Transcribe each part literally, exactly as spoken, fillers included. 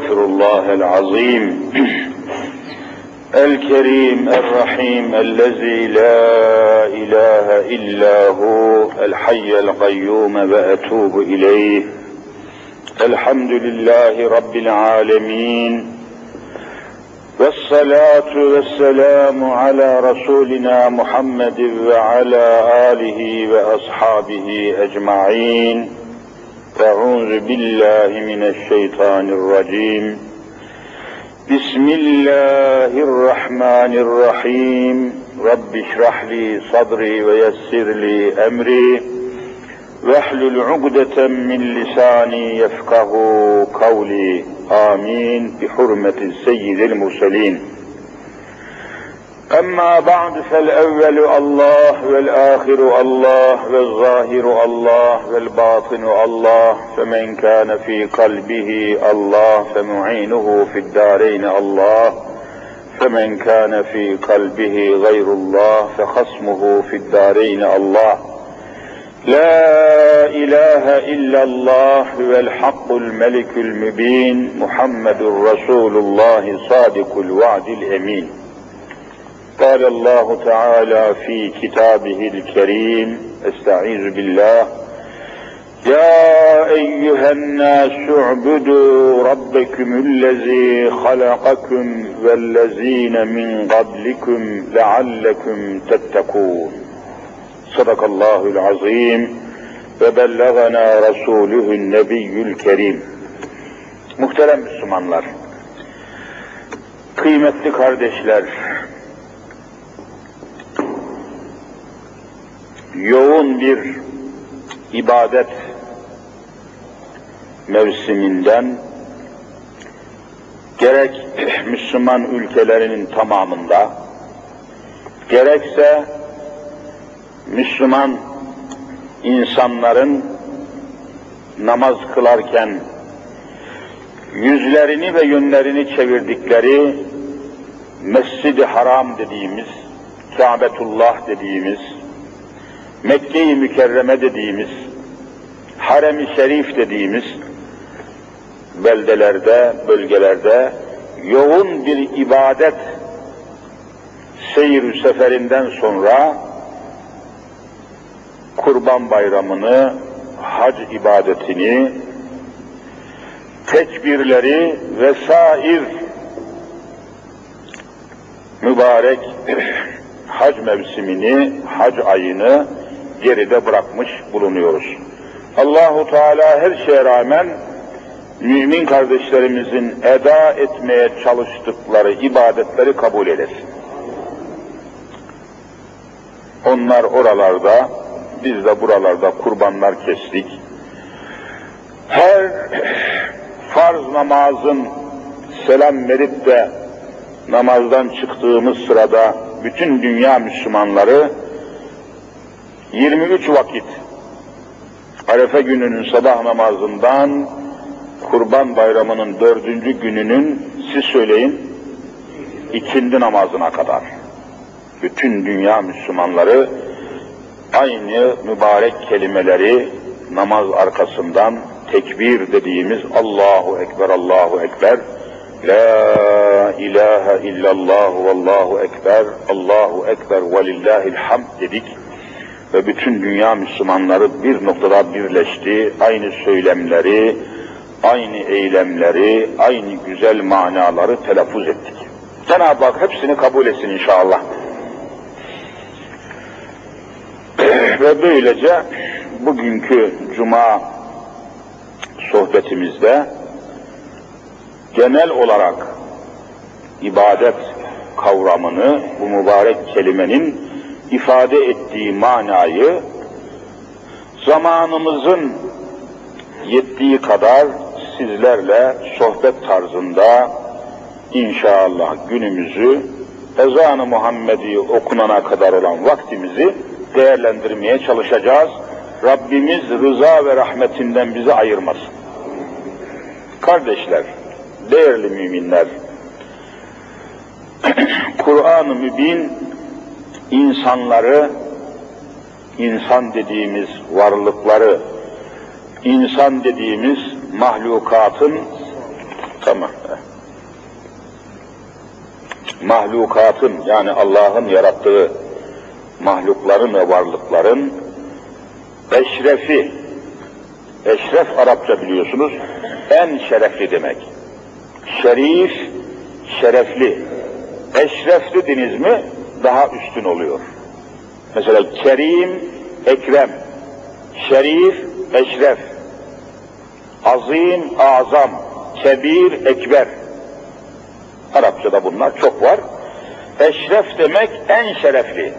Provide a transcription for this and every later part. أستغفر الله العظيم الكريم الرحيم الذي لا إله إلا هو الحي القيوم وأتوب إليه. الحمد لله رب العالمين والصلاة والسلام على رسولنا محمد وعلى آله وأصحابه أجمعين. أعوذ بالله من الشيطان الرجيم. بسم الله الرحمن الرحيم. رب اشرح لي صدري ويسر لي أمري واحلل عقدة من لساني يفقه قولي. آمين بحرمة سيد المرسلين. أما بعد فالأول الله والآخر الله والظاهر الله والباطن الله فمن كان في قلبه الله فمعينه في الدارين الله فمن كان في قلبه غير الله فخصمه في الدارين الله. لا إله إلا الله هو الحق الملك المبين محمد رسول الله صادق الوعد الأمين. قال الله تعالى في كتابه الكريم استعيذ بالله يا أيها الناس اعبدوا ربكم الذي خلقكم والذين من قبلكم لعلكم تتقون. صدق الله العظيم وبلغنا رسوله النبي الكريم. Muhterem Müslümanlar, kıymetli kardeşler, yoğun bir ibadet mevsiminden gerek Müslüman ülkelerinin tamamında, gerekse Müslüman insanların namaz kılarken yüzlerini ve yönlerini çevirdikleri Mescid-i Haram dediğimiz, Kâbetullah dediğimiz, Mekke-i Mükerreme dediğimiz, Harem-i Şerif dediğimiz beldelerde, bölgelerde yoğun bir ibadet seyir seferinden sonra Kurban Bayramı'nı, hac ibadetini, tekbirleri vesair mübarek hac mevsimini, hac ayını geride bırakmış bulunuyoruz. Allahu Teala her şeye rağmen mümin kardeşlerimizin eda etmeye çalıştıkları ibadetleri kabul eylesin. Onlar oralarda, biz de buralarda kurbanlar kestik. Her farz namazın selam verip de namazdan çıktığımız sırada bütün dünya Müslümanları yirmi üç vakit Arefe gününün sabah namazından Kurban Bayramı'nın dördüncü gününün, siz söyleyin, ikindi namazına kadar bütün dünya Müslümanları aynı mübarek kelimeleri namaz arkasından tekbir dediğimiz Allahu Ekber, Allahu Ekber, La ilahe illallah vallahu ekber, Allahu ekber ve lillahil hamd dedik ve bütün dünya Müslümanları bir noktada birleşti. Aynı söylemleri, aynı eylemleri, aynı güzel manaları telaffuz ettik. Cenab-ı Hak hepsini kabul etsin inşallah. Ve böylece bugünkü cuma sohbetimizde genel olarak ibadet kavramını, bu mübarek kelimenin ifade ettiği manayı zamanımızın yettiği kadar sizlerle sohbet tarzında inşallah günümüzü, ezan-ı Muhammed'i okunana kadar olan vaktimizi değerlendirmeye çalışacağız. Rabbimiz rıza ve rahmetinden bizi ayırmasın. Kardeşler, değerli müminler, Kur'an-ı Mübin insanları, insan dediğimiz varlıkları, insan dediğimiz mahlukatın Tamam. Mahlukatın, yani Allah'ın yarattığı mahlukların ve varlıkların eşrefi, eşref Arapça biliyorsunuz, en şerefli demek. Şerif, şerefli. Eşref dediniz mi daha üstün oluyor. Mesela kerim, ekrem, şerif, eşref, azim, azam, kebir, ekber. Arapçada bunlar çok var. Eşref demek en şerefli.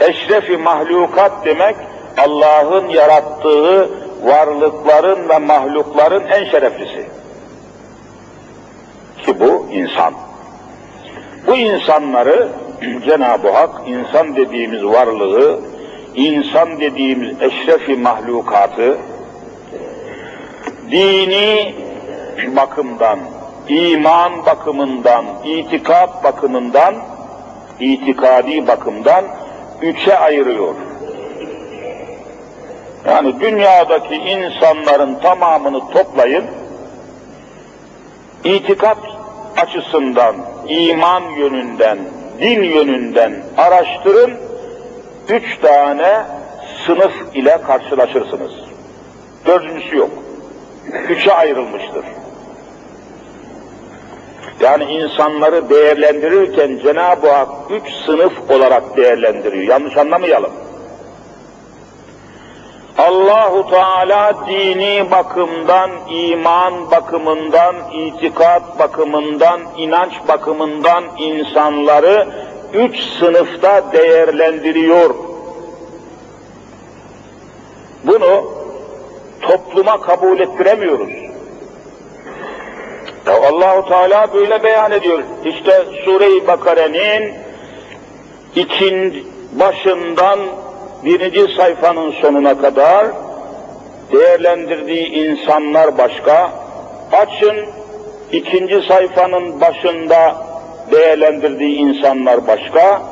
Eşrefi mahlukat demek Allah'ın yarattığı varlıkların ve mahlukların en şereflisi. Ki bu insan. Bu insanları Cenab-ı Hak insan dediğimiz varlığı, insan dediğimiz eşrefi mahlukatı dini bakımdan, iman bakımından, itikad bakımından, itikadi bakımdan üçe ayırıyor. Yani dünyadaki insanların tamamını toplayın, itikat açısından, iman yönünden, din yönünden araştırın, üç tane sınıf ile karşılaşırsınız. Dördüncüsü yok. Üçe ayrılmıştır. Yani insanları değerlendirirken Cenab-ı Hak üç sınıf olarak değerlendiriyor. Yanlış anlamayalım. Allahu Teala dini bakımdan, iman bakımından, itikat bakımından, inanç bakımından insanları üç sınıfta değerlendiriyor. Bunu topluma kabul ettiremiyoruz. Allah-u Teala böyle beyan ediyor. İşte Sure-i Bakara'nın için başından birinci sayfanın sonuna kadar değerlendirdiği insanlar başka. Açın ikinci sayfanın başında değerlendirdiği insanlar başka.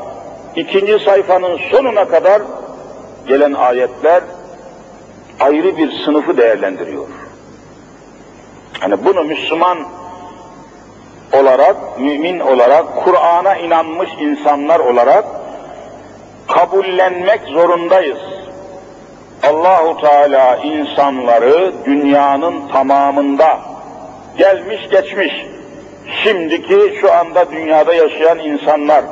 İkinci sayfanın sonuna kadar gelen ayetler ayrı bir sınıfı değerlendiriyor. Yani bunu Müslüman olarak, mümin olarak, Kur'an'a inanmış insanlar olarak kabullenmek zorundayız. Allahu Teala insanları dünyanın tamamında, gelmiş geçmiş, şimdiki şu anda dünyada yaşayan insanlar,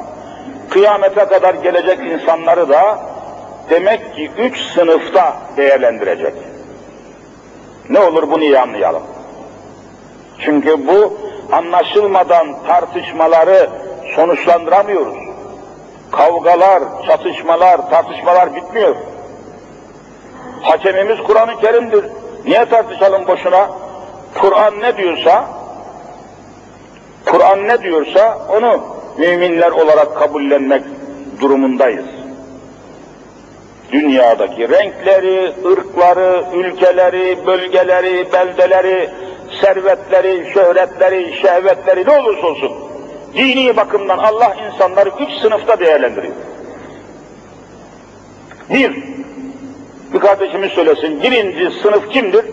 kıyamete kadar gelecek insanları da demek ki üç sınıfta değerlendirecek. Ne olur bunu iyi anlayalım. Çünkü bu anlaşılmadan tartışmaları sonuçlandıramıyoruz. Kavgalar, çatışmalar, tartışmalar bitmiyor. Hakemimiz Kur'an-ı Kerim'dir. Niye tartışalım boşuna? Kur'an ne diyorsa, Kur'an ne diyorsa onu müminler olarak kabullenmek durumundayız. Dünyadaki renkleri, ırkları, ülkeleri, bölgeleri, beldeleri, servetleri, şöhretleri, şehvetleri ne olursa olsun, dini bakımdan Allah insanları üç sınıfta değerlendiriyor. Bir, bir kardeşimiz söylesin, birinci sınıf kimdir?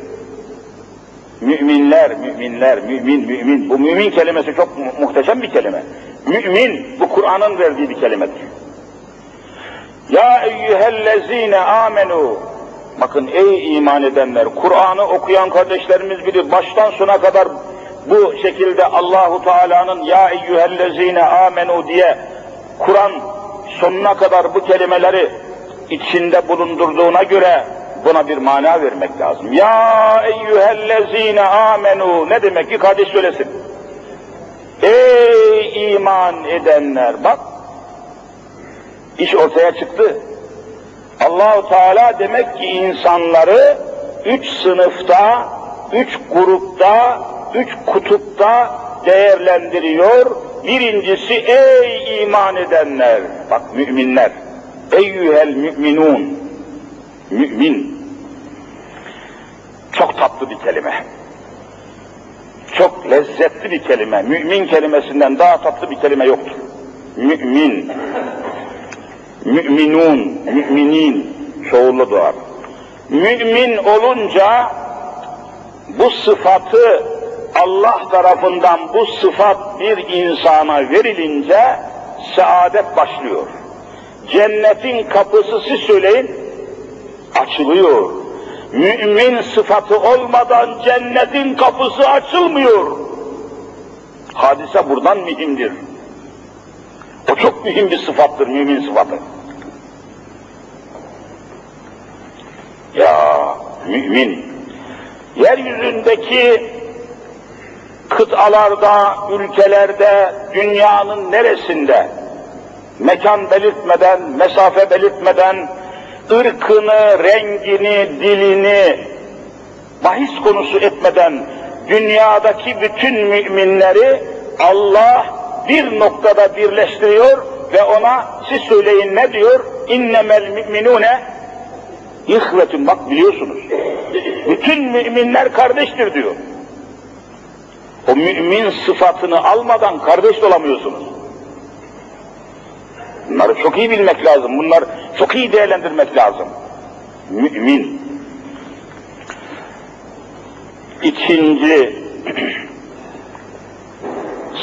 Müminler, müminler, mümin, mümin. Bu mümin kelimesi çok mu- muhteşem bir kelime. Mümin, bu Kur'an'ın verdiği bir kelimedir. Ya eyyühellezine amenu. Bakın ey iman edenler, Kur'an'ı okuyan kardeşlerimiz biri baştan sona kadar bu şekilde Allahu Teala'nın ya eyyühellezine amenu diye Kur'an sonuna kadar bu kelimeleri içinde bulundurduğuna göre buna bir mana vermek lazım. Ya eyyühellezine amenu ne demek ki kardeş söylesin. Ey iman edenler, bak iş ortaya çıktı. Allah-u Teala demek ki insanları üç sınıfta, üç grupta, üç kutupta değerlendiriyor. Birincisi ey iman edenler, bak müminler, eyyühel müminun, mümin. Çok tatlı bir kelime, çok lezzetli bir kelime, mümin kelimesinden daha tatlı bir kelime yoktur. Mümin. Müminun, müminin, çoğulu doğar. Mümin olunca bu sıfatı Allah tarafından bu sıfat bir insana verilince saadet başlıyor. Cennetin kapısı siz söyleyin, açılıyor. Mümin sıfatı olmadan cennetin kapısı açılmıyor. Hadise buradan mühimdir. O çok mühim bir sıfattır, mümin sıfatı. Ya mümin, yeryüzündeki kıtalarda, ülkelerde, dünyanın neresinde, mekan belirtmeden, mesafe belirtmeden, ırkını, rengini, dilini bahis konusu etmeden dünyadaki bütün müminleri Allah bir noktada birleştiriyor ve ona siz söyleyin ne diyor? İnnemel müminune ihvetun, bak biliyorsunuz. Bütün müminler kardeştir diyor. O mümin sıfatını almadan kardeş olamıyorsunuz. Bunları çok iyi bilmek lazım, bunları çok iyi değerlendirmek lazım. Mümin. İkinci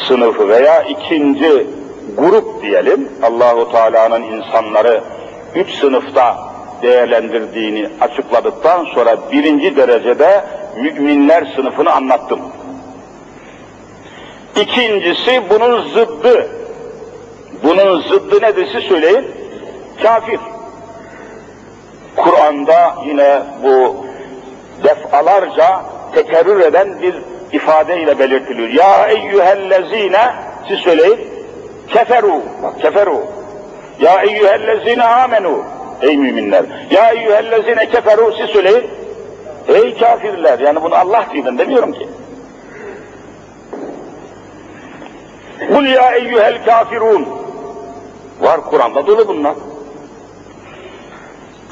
sınıfı veya ikinci grup diyelim, Allahu Teala'nın insanları üç sınıfta değerlendirdiğini açıkladıktan sonra birinci derecede müminler sınıfını anlattım. İkincisi bunun zıddı. Bunun zıddı nedir siz söyleyin? Kafir. Kur'an'da yine bu defalarca tekerrür eden bir ifadeyle belirtiliyor. Ya eyyühellezine, siz söyleyin, keferu, bak keferu. Ya eyyühellezine amenu, ey müminler. Ya eyyühellezine keferu, siz söyleyin, ey kafirler. Yani bunu Allah diyeyim, demiyorum ki. Kul ya eyyühel kafirun. Var Kur'an'da dolu bunlar.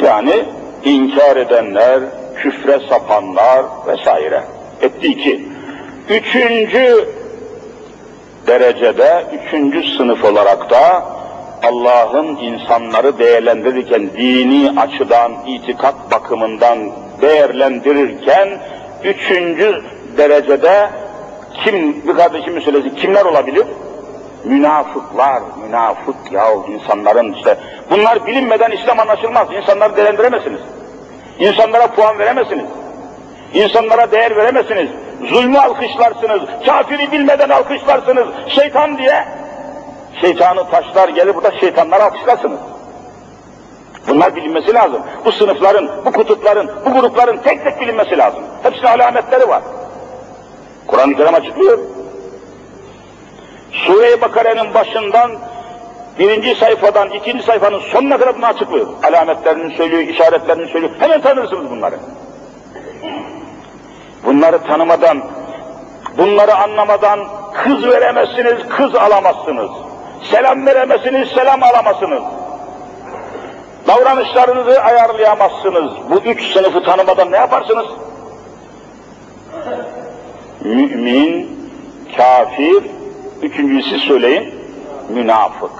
Yani inkar edenler, küfre sapanlar vesaire. Etti iki. Üçüncü derecede, üçüncü sınıf olarak da Allah'ın insanları değerlendirirken, dini açıdan, itikat bakımından değerlendirirken üçüncü derecede kim, bir kardeşim söyleyecek, kimler olabilir? Münafıklar, münafık yahu insanların işte. Bunlar bilinmeden İslam anlaşılmaz. İnsanları değerlendiremezsiniz. İnsanlara puan veremezsiniz. İnsanlara değer veremezsiniz. Zulmü alkışlarsınız. Kafiri bilmeden alkışlarsınız. Şeytan diye. Şeytanı taşlar gelir burada şeytanlara alkışlarsınız. Bunlar bilinmesi lazım. Bu sınıfların, bu kutupların, bu grupların tek tek bilinmesi lazım. Hepsinin alametleri var. Kur'an-ı Kerim açıklıyor. Sure-i Bakara'nın başından, birinci sayfadan, ikinci sayfanın sonuna kadar bunu açıklıyor. Alametlerini söylüyor, işaretlerini söylüyor. Hemen tanırsınız bunları. Bunları tanımadan, bunları anlamadan kız veremezsiniz, kız alamazsınız. Selam veremezsiniz, selam alamazsınız. Davranışlarınızı ayarlayamazsınız. Bu üç sınıfı tanımadan ne yaparsınız? Mümin, kafir, üçüncüsü söyleyin, münafık.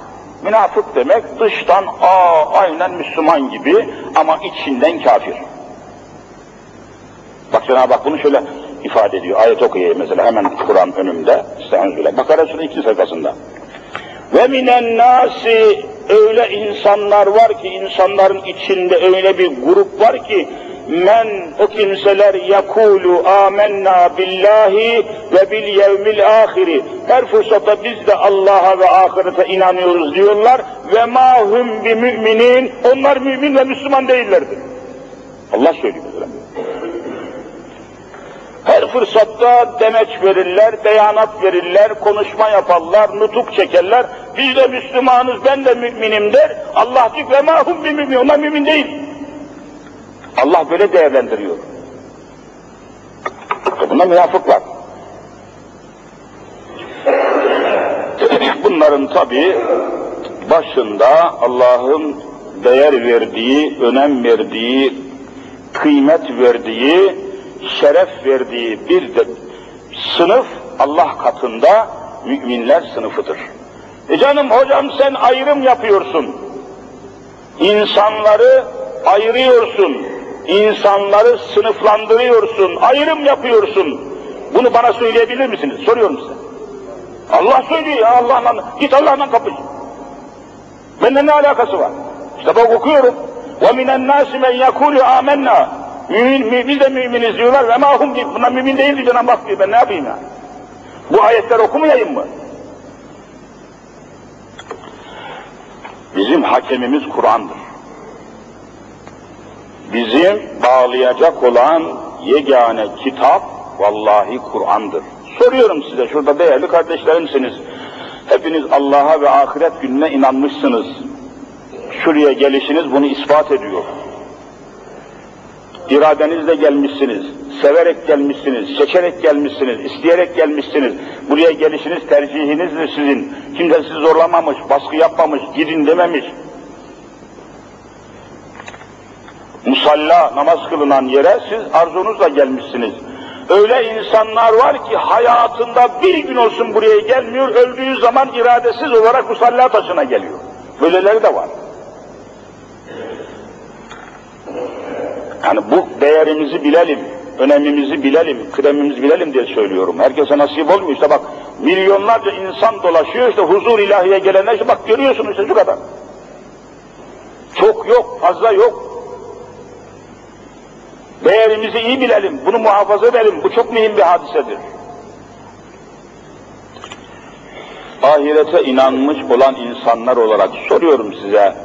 Münafık demek dıştan aa, aynen Müslüman gibi ama içinden kafir. Bak Cenab-ı Hak bunu şöyle ifade ediyor, ayet okuyayım mesela hemen Kur'an önümde, İstihazü'yle. Bakara Suresi ikinci sayfasında. Ve minen nasi, öyle insanlar var ki, insanların içinde öyle bir grup var ki, men, o kimseler yakulu amennâ billahi ve bil yevmil ahiri, her fırsatta biz de Allah'a ve ahirete inanıyoruz diyorlar ve mâ hum bi müminin, onlar mümin ve Müslüman değillerdir. Allah söylüyor. Her fırsatta demeç verirler, beyanat verirler, konuşma yaparlar, nutuk çekerler, biz de Müslümanız, ben de müminim der, Allah diyor ve mâ hum bi mümin, onlar mümin değil. Allah böyle değerlendiriyor. Buna münafık var. Bunların tabii başında Allah'ın değer verdiği, önem verdiği, kıymet verdiği, şeref verdiği bir de sınıf Allah katında müminler sınıfıdır. E canım hocam sen ayrım yapıyorsun. İnsanları ayırıyorsun. İnsanları sınıflandırıyorsun, ayrım yapıyorsun. Bunu bana söyleyebilir misiniz? Soruyorum size. Allah söylüyor ya, Allah'la, git Allah'la kapış. Benden ne alakası var? İşte bak okuyorum. وَمِنَ النَّاسِ مَنْ يَكُولُ آمَنَّا Mümin, biz de müminiz diyorlar. وَمَا هُمْ diyor. Bunlar mümin değildi Cenab-ı Hak diyor. Ben ne yapayım ya? Bu ayetler okumayayım mı? Bizim hakemimiz Kur'an'dır. Bizim bağlayacak olan yegane kitap vallahi Kur'an'dır. Soruyorum size, şurada değerli kardeşlerimsiniz. Hepiniz Allah'a ve ahiret gününe inanmışsınız. Şuraya gelişiniz bunu ispat ediyor. İradenizle gelmişsiniz, severek gelmişsiniz, seçerek gelmişsiniz, isteyerek gelmişsiniz. Buraya gelişiniz tercihinizdir sizin. Kimse sizi zorlamamış, baskı yapmamış, gidin dememiş. Musalla, namaz kılınan yere siz arzunuzla gelmişsiniz. Öyle insanlar var ki hayatında bir gün olsun buraya gelmiyor, öldüğü zaman iradesiz olarak musalla taşına geliyor. Böyleleri de var. Yani bu değerimizi bilelim, önemimizi bilelim, kıdemimizi bilelim diye söylüyorum. Herkese nasip olmuyor işte bak, milyonlarca insan dolaşıyor işte huzur ilahiye gelenler işte bak görüyorsunuz işte şu kadar. Çok yok, fazla yok. Değerimizi iyi bilelim, bunu muhafaza edelim, bu çok mühim bir hadisedir. Ahirete inanmış olan insanlar olarak soruyorum size,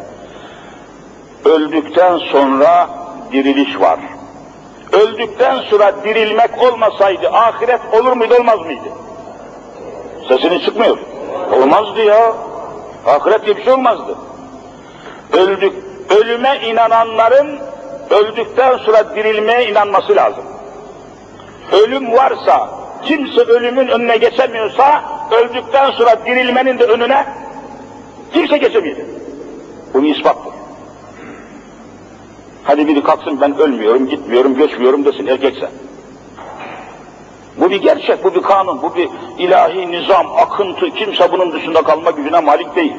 öldükten sonra diriliş var. Öldükten sonra dirilmek olmasaydı ahiret olur muydu olmaz mıydı? Sesini çıkmıyor. Olmazdı ya. Ahiret diye bir şey olmazdı. Öldük, ölüme inananların öldükten sonra dirilmeye inanması lazım. Ölüm varsa, kimse ölümün önüne geçemiyorsa, öldükten sonra dirilmenin de önüne kimse geçemeyecek. Bunun ispattır. Hadi biri kalksın ben ölmüyorum, gitmiyorum, göçmüyorum desin erkekse. Bu bir gerçek, bu bir kanun, bu bir ilahi nizam, akıntı, kimse bunun dışında kalma gücüne malik değil.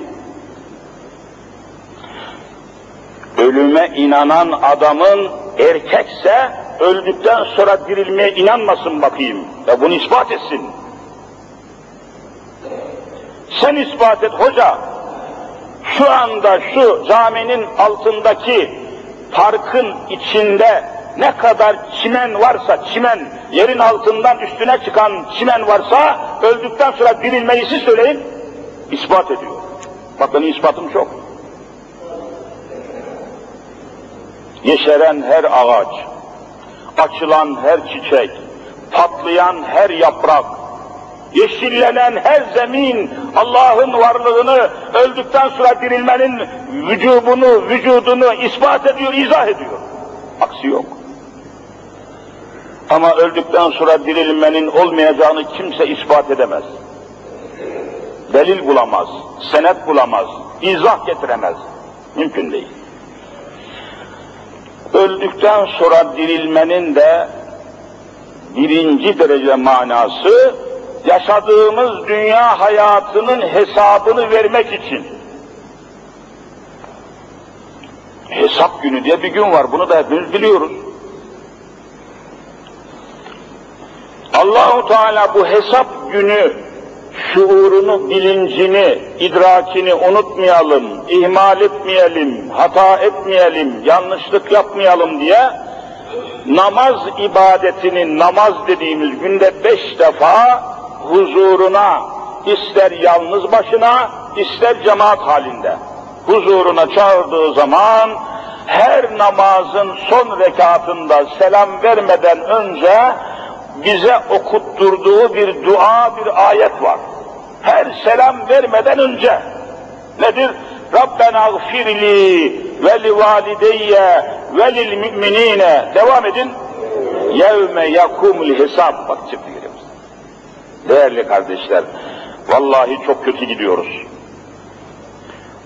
Ölüme inanan adamın erkekse öldükten sonra dirilmeye inanmasın bakayım. Ya bunu ispat etsin. Sen ispat et hoca. Şu anda şu caminin altındaki parkın içinde ne kadar çimen varsa, çimen, yerin altından üstüne çıkan çimen varsa öldükten sonra dirilmeyi siz söyleyin. İspat ediyor. Bak benim ispatım çok. Yeşeren her ağaç, açılan her çiçek, patlayan her yaprak, yeşillenen her zemin Allah'ın varlığını öldükten sonra dirilmenin vücubunu, vücudunu ispat ediyor, izah ediyor. Aksi yok. Ama öldükten sonra dirilmenin olmayacağını kimse ispat edemez. Delil bulamaz, senet bulamaz, izah getiremez. Mümkün değil. Öldükten sonra dirilmenin de birinci derece manası yaşadığımız dünya hayatının hesabını vermek için. Hesap günü diye bir gün var. Bunu da hepimiz biliyoruz. Allahu Teala bu hesap günü şuurunu, bilincini, idrakini unutmayalım, ihmal etmeyelim, hata etmeyelim, yanlışlık yapmayalım diye namaz ibadetini, namaz dediğimiz günde beş defa huzuruna, ister yalnız başına, ister cemaat halinde, huzuruna çağırdığı zaman her namazın son rekatında selam vermeden önce bize okutturduğu bir dua, bir ayet var. Her selam vermeden önce. Nedir? Rabbena gfirli ve li valideyye ve lil müminine. Devam edin. Yevme yakumul hesab. Bak çıktı giremiz. Değerli kardeşler, vallahi çok kötü gidiyoruz.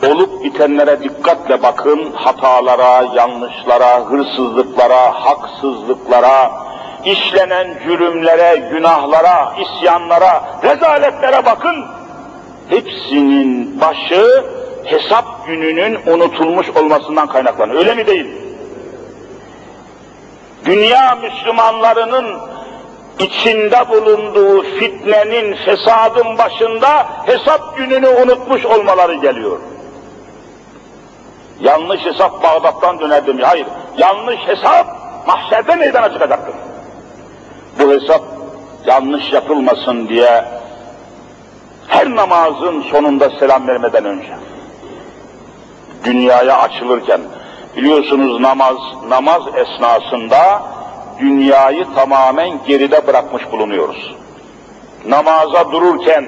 Olup bitenlere dikkatle bakın, hatalara, yanlışlara, hırsızlıklara, haksızlıklara, işlenen cürümlere, günahlara, isyanlara, rezaletlere bakın. Hepsinin başı hesap gününün unutulmuş olmasından kaynaklanıyor. Öyle mi değil? Dünya Müslümanlarının içinde bulunduğu fitnenin, fesadın başında hesap gününü unutmuş olmaları geliyor. Yanlış hesap Bağdat'tan dönerdim. Hayır, yanlış hesap mahşerde meydana çıkacaktır. Bu hesap yanlış yapılmasın diye her namazın sonunda selam vermeden önce, dünyaya açılırken, biliyorsunuz namaz, namaz esnasında dünyayı tamamen geride bırakmış bulunuyoruz. Namaza dururken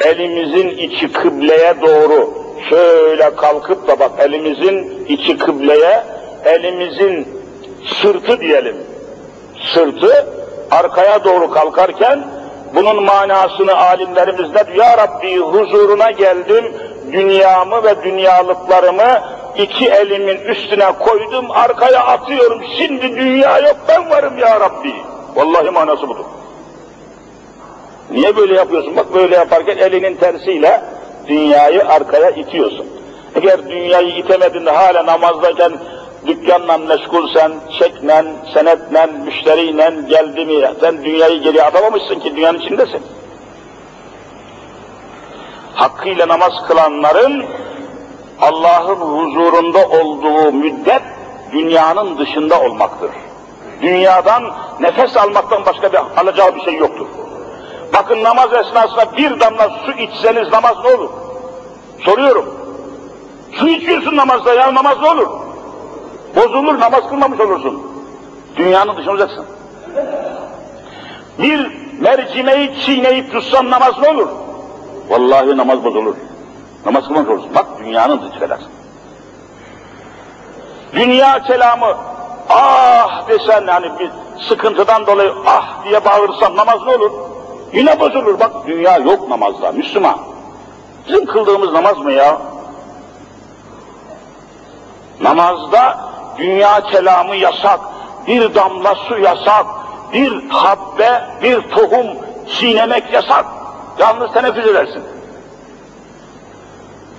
elimizin içi kıbleye doğru şöyle kalkıp da bak elimizin içi kıbleye, elimizin sırtı diyelim, sırtı arkaya doğru kalkarken bunun manasını alimlerimiz ne diyor? Ya Rabbi huzuruna geldim, dünyamı ve dünyalıklarımı iki elimin üstüne koydum, arkaya atıyorum, şimdi dünya yok, ben varım ya Rabbi. Vallahi manası budur. Niye böyle yapıyorsun? Bak böyle yaparken elinin tersiyle dünyayı arkaya itiyorsun. Eğer dünyayı itemediğinde hala namazdayken dükkanla meşgulsen, çekmen, senetle, müşteriyle geldi mi, sen dünyayı geriye atamamışsın ki dünyanın içindesin. Hakkıyla namaz kılanların Allah'ın huzurunda olduğu müddet dünyanın dışında olmaktır. Dünyadan nefes almaktan başka bir alacağı bir şey yoktur. Bakın namaz esnasında bir damla su içseniz namaz ne olur? Soruyorum. Su içiyorsun namazda ya, namaz ne olur? Bozulur, namaz kılmamış olursun. Dünyanın dışına olacaksın. Bir mercimeği çiğneyip tutsan namaz ne olur? Vallahi namaz bozulur. Namaz kılmamış olursun. Bak dünyanın dışına çıkacaksın. Dünya kelamı ah desen, hani bir sıkıntıdan dolayı ah diye bağırırsan namaz ne olur? Yine bozulur. Bak dünya yok namazda Müslüman. Bizim kıldığımız namaz mı ya? Namazda dünya kelamı yasak, bir damla su yasak, bir habbe, bir tohum çiğnemek yasak. Yalnız teneffüs edersin.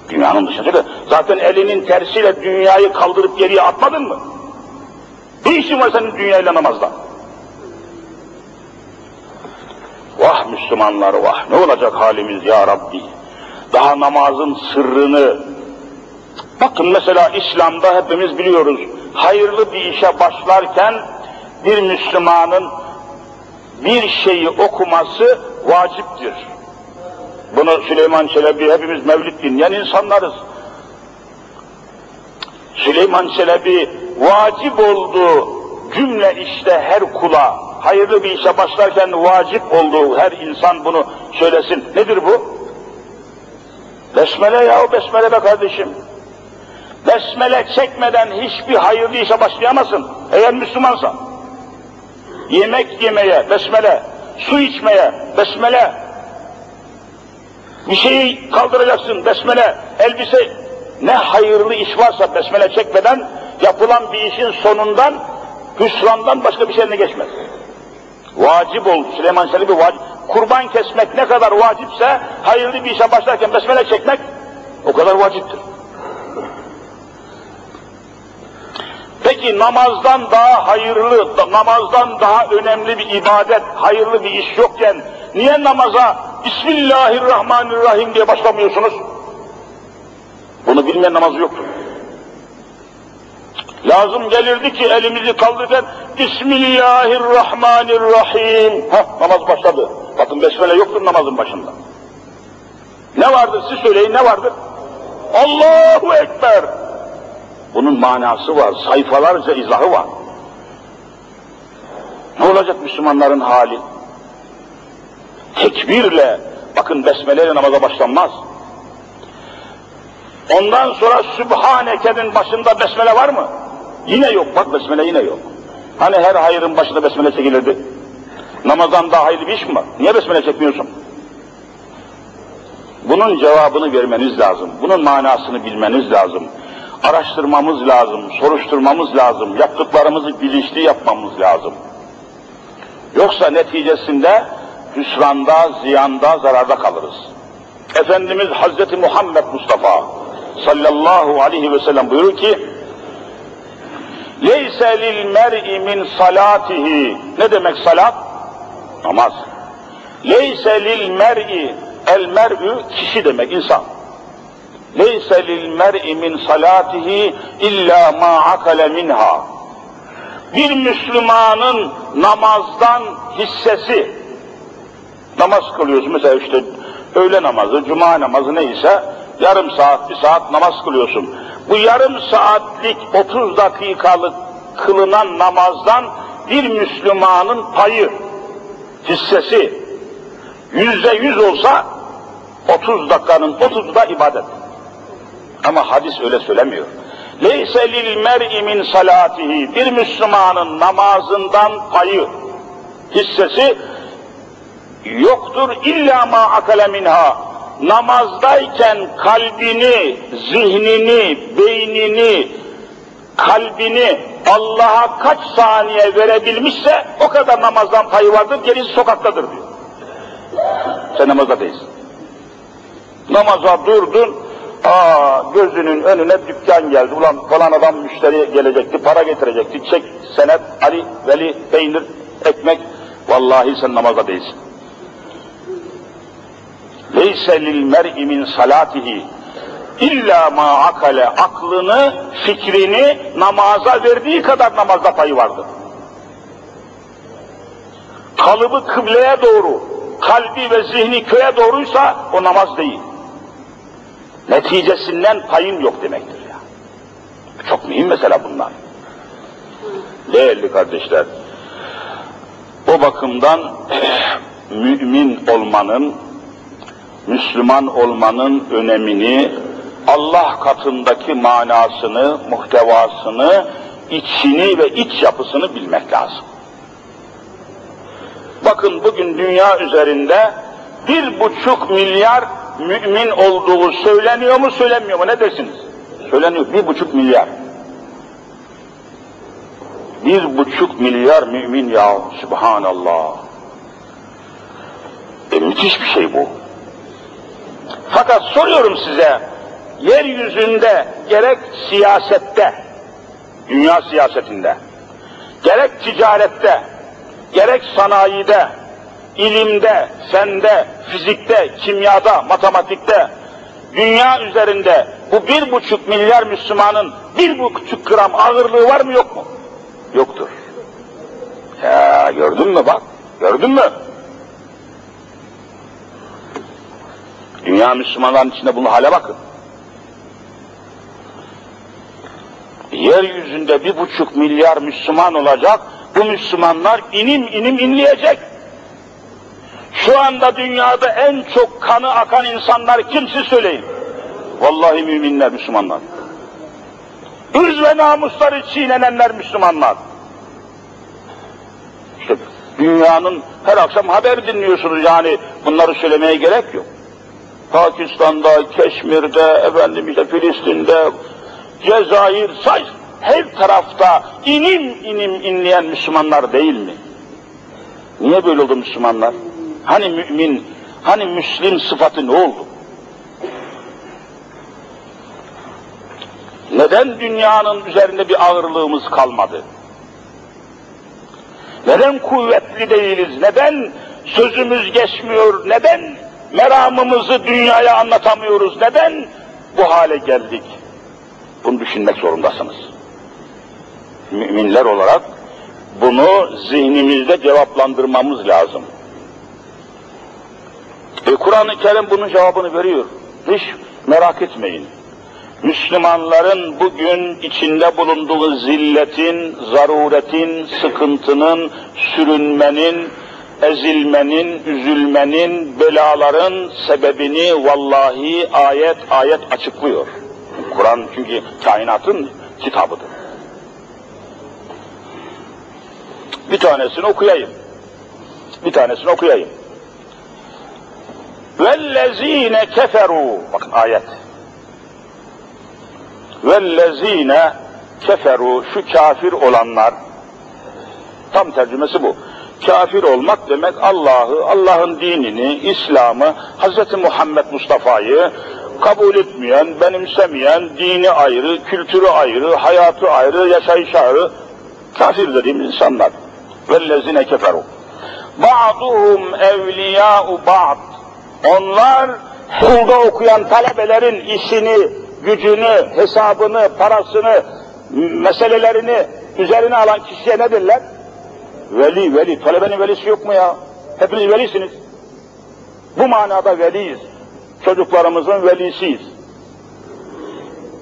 Dünyanın dışında zaten elinin tersiyle dünyayı kaldırıp geriye atmadın mı? Bir işin var senin dünyayla namazda. Vah Müslümanlar vah, ne olacak halimiz ya Rabbi? Daha namazın sırrını, bakın mesela İslam'da hepimiz biliyoruz, hayırlı bir işe başlarken bir Müslümanın bir şeyi okuması vaciptir. Bunu Süleyman Çelebi, hepimiz mevlid dinleyen insanlarız. Süleyman Çelebi vacip olduğu cümle işte her kula, hayırlı bir işe başlarken vacip olduğu her insan bunu söylesin. Nedir bu? Besmele yahu, besmele be kardeşim. Besmele çekmeden hiçbir hayırlı işe başlayamazsın, eğer Müslümansan. Yemek yemeye besmele, su içmeye besmele, bir şeyi kaldıracaksın besmele, elbise, ne hayırlı iş varsa besmele çekmeden yapılan bir işin sonundan, hüsrandan başka bir şeyine geçmez. Vacip oldu, Süleyman Çelebi vacip. Kurban kesmek ne kadar vacipse, hayırlı bir işe başlarken besmele çekmek o kadar vaciptir. Peki namazdan daha hayırlı, namazdan daha önemli bir ibadet, hayırlı bir iş yokken niye namaza Bismillahirrahmanirrahim diye başlamıyorsunuz? Bunu bilmeyen namazı yoktur. Lazım gelirdi ki elimizi kaldırırken Bismillahirrahmanirrahim. Hah, namaz başladı. Bakın besmele yoktur namazın başında. Ne vardır? Siz söyleyin ne vardır? Allahu Ekber. Bunun manası var, sayfalarca izahı var. Ne olacak Müslümanların hali? Tekbirle, bakın besmeleyle namaza başlanmaz. Ondan sonra Sübhaneke'nin başında besmele var mı? Yine yok, bak besmele yine yok. Hani her hayırın başında besmele çekilirdi? Namazdan daha hayırlı bir iş mi var? Niye besmele çekmiyorsun? Bunun cevabını vermeniz lazım, bunun manasını bilmeniz lazım. Araştırmamız lazım, soruşturmamız lazım, yaptıklarımızı bilinçli yapmamız lazım. Yoksa neticesinde hüsranda, ziyanda, zararda kalırız. Efendimiz Hazreti Muhammed Mustafa sallallahu aleyhi ve sellem buyurur ki لَيْسَ لِلْمَرْءِ مِنْ صَلَاتِهِ. Ne demek salat? namaz. Leyse lil mer'i, el mer'ü kişi demek, insan. Leyse lil mer'i min salatihi illa ma akale minha. Bir Müslümanın namazdan hissesi, namaz kılıyoruz mesela işte öğle namazı, cuma namazı neyse, yarım saat, bir saat namaz kılıyorsun. Bu yarım saatlik, otuz dakikalık kılınan namazdan bir Müslümanın payı, hissesi, yüzde yüz olsa otuz dakikanın otuzu da ibadet. Ama hadis öyle söylemiyor. لَيْسَ لِلْمَرْءِ مِنْ صَلَاتِهِ bir Müslümanın namazından payı, hissesi yoktur. اِلَّا مَا عَقَلَ minha. Namazdayken kalbini, zihnini, beynini, kalbini Allah'a kaç saniye verebilmişse o kadar namazdan payı vardır, gerisi sokaktadır diyor. Sen namazda değilsin. Namaza durdun, aa gözünün önüne dükkan geldi, ulan falan adam müşteri gelecekti, para getirecekti, çek, senet, Ali, Veli, peynir, ekmek, vallahi sen namazda değilsin. Leyse lil mer'i min salatihi illa ma akale, aklını, fikrini namaza verdiği kadar namazda payı vardır. Kalıbı kıbleye doğru, kalbi ve zihni köye doğruysa o namaz değil. Neticesinden payım yok demektir ya. Çok mühim mesela bunlar. Değerli kardeşler, o bakımdan mümin olmanın, Müslüman olmanın önemini, Allah katındaki manasını, muhtevasını, içini ve iç yapısını bilmek lazım. Bakın bugün dünya üzerinde bir buçuk milyar mümin olduğu söyleniyor mu, söylenmiyor mu? Ne dersiniz? Söyleniyor. Bir buçuk milyar. Bir buçuk milyar mümin ya. Subhanallah. E, müthiş bir şey bu. Fakat soruyorum size, yeryüzünde gerek siyasette, dünya siyasetinde, gerek ticarette, gerek sanayide, ilimde, fende, fizikte, kimyada, matematikte, dünya üzerinde bu bir buçuk milyar Müslümanın bir buçuk gram ağırlığı var mı, yok mu? Yoktur. Ya gördün mü bak, gördün mü? Dünya Müslümanların içinde bunun hale bakın. Yeryüzünde bir buçuk milyar Müslüman olacak, bu Müslümanlar inim inim inleyecek. Şu anda dünyada en çok kanı akan insanlar kim, siz söyleyin? Vallahi müminler, Müslümanlar. Irz ve namusları çiğnenenler Müslümanlar. İşte dünyanın her akşam haber dinliyorsunuz, yani bunları söylemeye gerek yok. Pakistan'da, Keşmir'de, efendim işte Filistin'de, Cezayir, say, her tarafta inim inim inleyen Müslümanlar değil mi? Niye böyle oldu Müslümanlar? Hani mümin, hani Müslim sıfatı ne oldu? Neden dünyanın üzerinde bir ağırlığımız kalmadı? Neden kuvvetli değiliz? Neden sözümüz geçmiyor? Neden meramımızı dünyaya anlatamıyoruz? Neden bu hale geldik? Bunu düşünmek zorundasınız. Müminler olarak bunu zihnimizde cevaplandırmamız lazım. E Kur'an-ı Kerim bunun cevabını veriyor. Hiç merak etmeyin. Müslümanların bugün içinde bulunduğu zilletin, zaruretin, sıkıntının, sürünmenin, ezilmenin, üzülmenin, belaların sebebini vallahi ayet ayet açıklıyor. Kur'an çünkü kainatın kitabıdır. Bir tanesini okuyayım. Bir tanesini okuyayım. وَالَّذ۪ينَ كَفَرُوا, bakın ayet. وَالَّذ۪ينَ كَفَرُوا, şu kafir olanlar, tam tercümesi bu. Kafir olmak demek Allah'ı, Allah'ın dinini, İslam'ı, Hz. Muhammed Mustafa'yı kabul etmeyen, benimsemeyen, dini ayrı, kültürü ayrı, hayatı ayrı, yaşayışı ayrı, kafir dediğimiz insanlar. وَالَّذ۪ينَ كَفَرُوا بَعْضُهُمْ اَوْلِيَاءُ بَعْضٍ. Onlar okulda okuyan talebelerin işini, gücünü, hesabını, parasını, meselelerini üzerine alan kişiye ne derler? Veli, veli. Talebenin velisi yok mu ya? Hepiniz velisiniz. Bu manada veliyiz. Çocuklarımızın velisiyiz.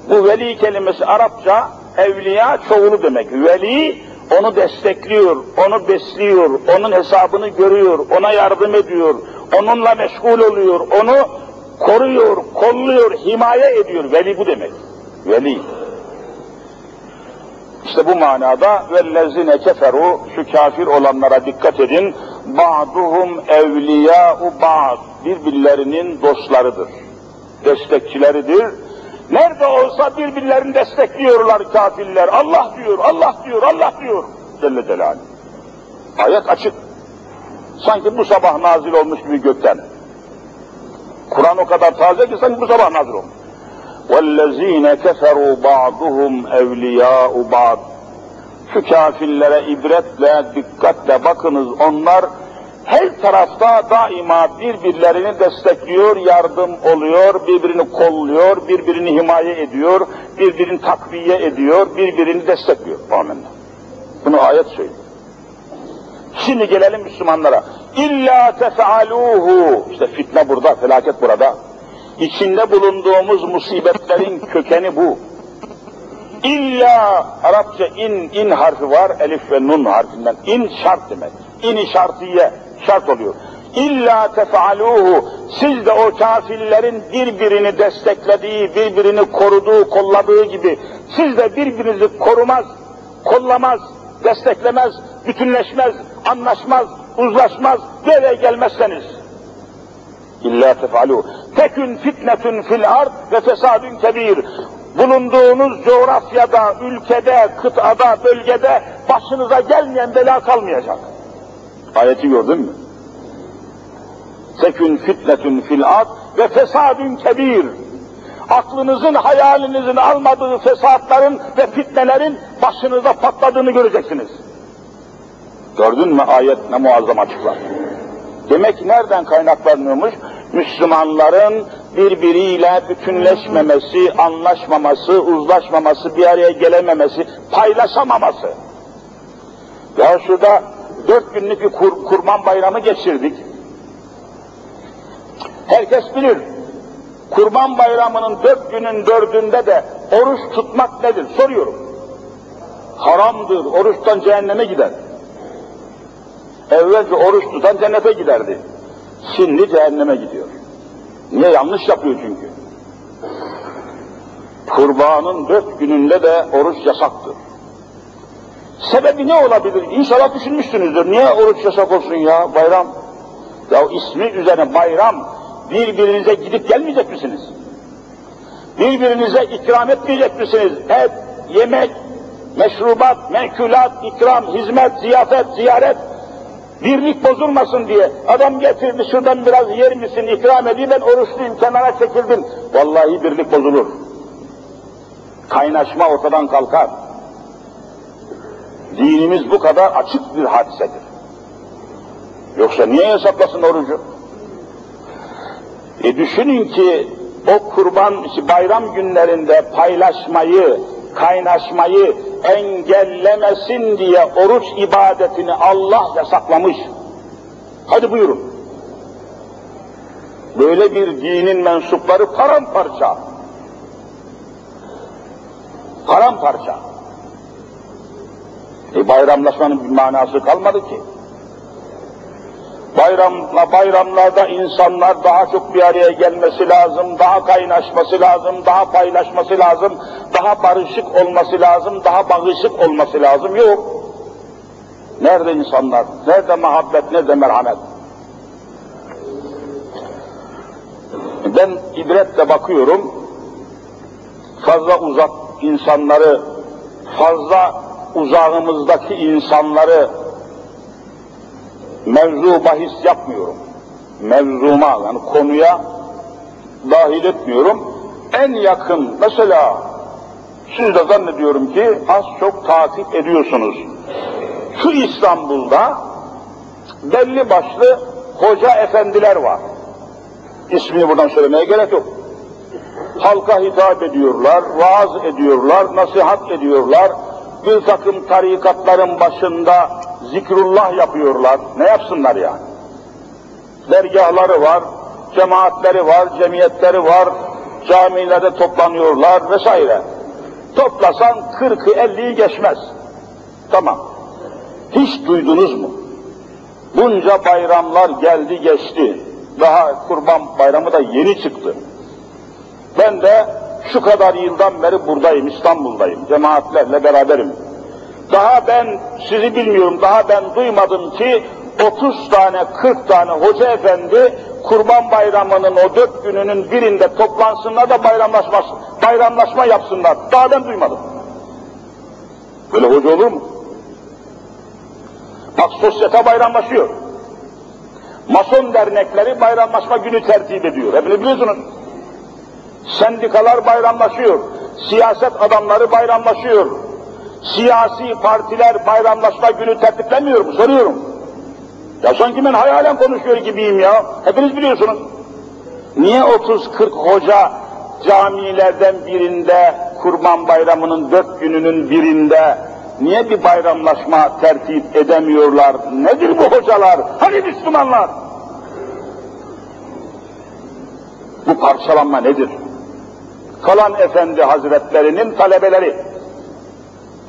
Bu veli kelimesi Arapça evliya çoğulu demek. Veli onu destekliyor, onu besliyor, onun hesabını görüyor, ona yardım ediyor, onunla meşgul oluyor, onu koruyor, kolluyor, himaye ediyor. Veli bu demek. Veli. İşte bu manada وَالَّذِينَ كَفَرُوا şu kafir olanlara dikkat edin. بَعْضُهُمْ اَوْلِيَاءُ بَعْضٍ birbirlerinin dostlarıdır, destekçileridir. Nerede olsa birbirlerini destekliyorlar kafirler. Allah diyor, Allah diyor, Allah diyor. Celle Celaluhu. Ayet açık. Sanki bu sabah nazil olmuş gibi gökten. Kur'an o kadar taze ki sanki bu sabah nazil olmuş. وَالَّذ۪ينَ كَفَرُوا بَعْضُهُمْ اَوْلِيَاءُ بَعْضٍ şu kafirlere ibretle, dikkatle bakınız. Onlar her tarafta daima birbirlerini destekliyor, yardım oluyor, birbirini kolluyor, birbirini himaye ediyor, birbirini takviye ediyor, birbirini destekliyor. Amenna. Bunu ayet söylüyor. Şimdi gelelim Müslümanlara. İlla tef'aluhu. İşte fitne burada, felaket burada. İçinde bulunduğumuz musibetlerin kökeni bu. İlla, Arapça in, in harfi var, elif ve nun harfinden. İn şart demek. İni şartiye, şart oluyor. İlla tef'aluhu. Siz de o kafirlerin birbirini desteklediği, birbirini koruduğu, kolladığı gibi siz de birbirinizi korumaz, kollamaz, desteklemez, bütünleşmez, anlaşmaz, uzlaşmaz, böyle gelmezseniz. İlla tef'aluhu. Tekün fitnetün fil ard ve fesadün kebir. Bulunduğunuz coğrafyada, ülkede, kıtada, bölgede başınıza gelmeyen bela kalmayacak. Ayeti gördün mü? Tekün fitnetün fil ard ve fesadün kebir. Aklınızın, hayalinizin almadığı fesatların ve fitnelerin başınıza patladığını göreceksiniz. Gördün mü ayet ne muazzam açıklar. Demek ki nereden kaynaklanıyormuş? Müslümanların birbiriyle bütünleşmemesi, anlaşmaması, uzlaşmaması, bir araya gelememesi, paylaşamaması. Ya şurada dört günlük bir kur, kurban bayramı geçirdik. Herkes bilir, kurban bayramının dört günün dördünde de oruç tutmak nedir? Soruyorum. Haramdır, oruçtan cehenneme gider. Evvelce oruç tutan cennete giderdi. Şimdi cehenneme gidiyor. Niye? Yanlış yapıyor çünkü. Kurbanın dört gününde de oruç yasaktır. Sebebi ne olabilir? İnşallah düşünmüşsünüzdür. Niye oruç yasak olsun ya bayram? Ya ismi üzerine bayram, birbirinize gidip gelmeyecek misiniz? Birbirinize ikram etmeyecek misiniz? Et, yemek, meşrubat, menkulat, ikram, hizmet, ziyafet, ziyaret, birlik bozulmasın diye adam getirdi şuradan biraz yer misin ikram edeyim ben oruçluyum kenara çekildim. Vallahi birlik bozulur. Kaynaşma ortadan kalkar. Dinimiz bu kadar açık bir hadisedir. Yoksa niye hesaplasın orucu? E düşünün ki o kurban bayram günlerinde paylaşmayı, kaynaşmayı engellemesin diye oruç ibadetini Allah yasaklamış. Hadi buyurun. Böyle bir dinin mensupları paramparça. Paramparça. E bayramlaşmanın bir manası kalmadı ki. Bayramla, bayramlarda insanlar daha çok bir araya gelmesi lazım, daha kaynaşması lazım, daha paylaşması lazım, daha barışık olması lazım, daha bağışık olması lazım. Yok. Nerede insanlar? Nerede muhabbet? Nerede merhamet? Ben ibretle bakıyorum. Fazla uzak insanları, fazla uzağımızdaki insanları mevzu bahis yapmıyorum. Mevzuma, yani konuya dahil etmiyorum. En yakın, mesela siz de zannediyorum ki az çok takip ediyorsunuz. Şu İstanbul'da belli başlı hoca efendiler var. İsmini buradan söylemeye gerek yok. Halka hitap ediyorlar, vaaz ediyorlar, nasihat ediyorlar, bir takım tarikatların başında zikrullah yapıyorlar. Ne yapsınlar yani? Dergahları var, cemaatleri var, cemiyetleri var, camilerde toplanıyorlar vesaire. Toplasan kırkı elliyi geçmez. Tamam. Hiç duydunuz mu? Bunca bayramlar geldi geçti. Daha Kurban Bayramı da yeni çıktı. Ben de şu kadar yıldan beri buradayım, İstanbul'dayım, cemaatlerle beraberim. Daha ben sizi bilmiyorum, daha ben duymadım ki otuz tane, kırk tane hoca efendi Kurban Bayramı'nın o dört gününün birinde toplansınlar da bayramlaşma, bayramlaşma yapsınlar. Daha ben duymadım. Böyle hoca olur mu? Bak sosyete bayramlaşıyor. Mason dernekleri bayramlaşma günü tertip ediyor. Hepiniz biliyorsunuz. Sendikalar bayramlaşıyor. Siyaset adamları bayramlaşıyor. Siyasi partiler bayramlaşma günü tertiplemiyor mu? Soruyorum. Ya sanki ben hayalen konuşuyor gibiyim ya. Hepiniz biliyorsunuz. Niye otuz kırk hoca camilerden birinde, Kurban Bayramı'nın dört gününün birinde niye bir bayramlaşma tertip edemiyorlar? Nedir bu hocalar? Hani Müslümanlar? Bu parçalanma nedir? Kalan Efendi Hazretlerinin talebeleri.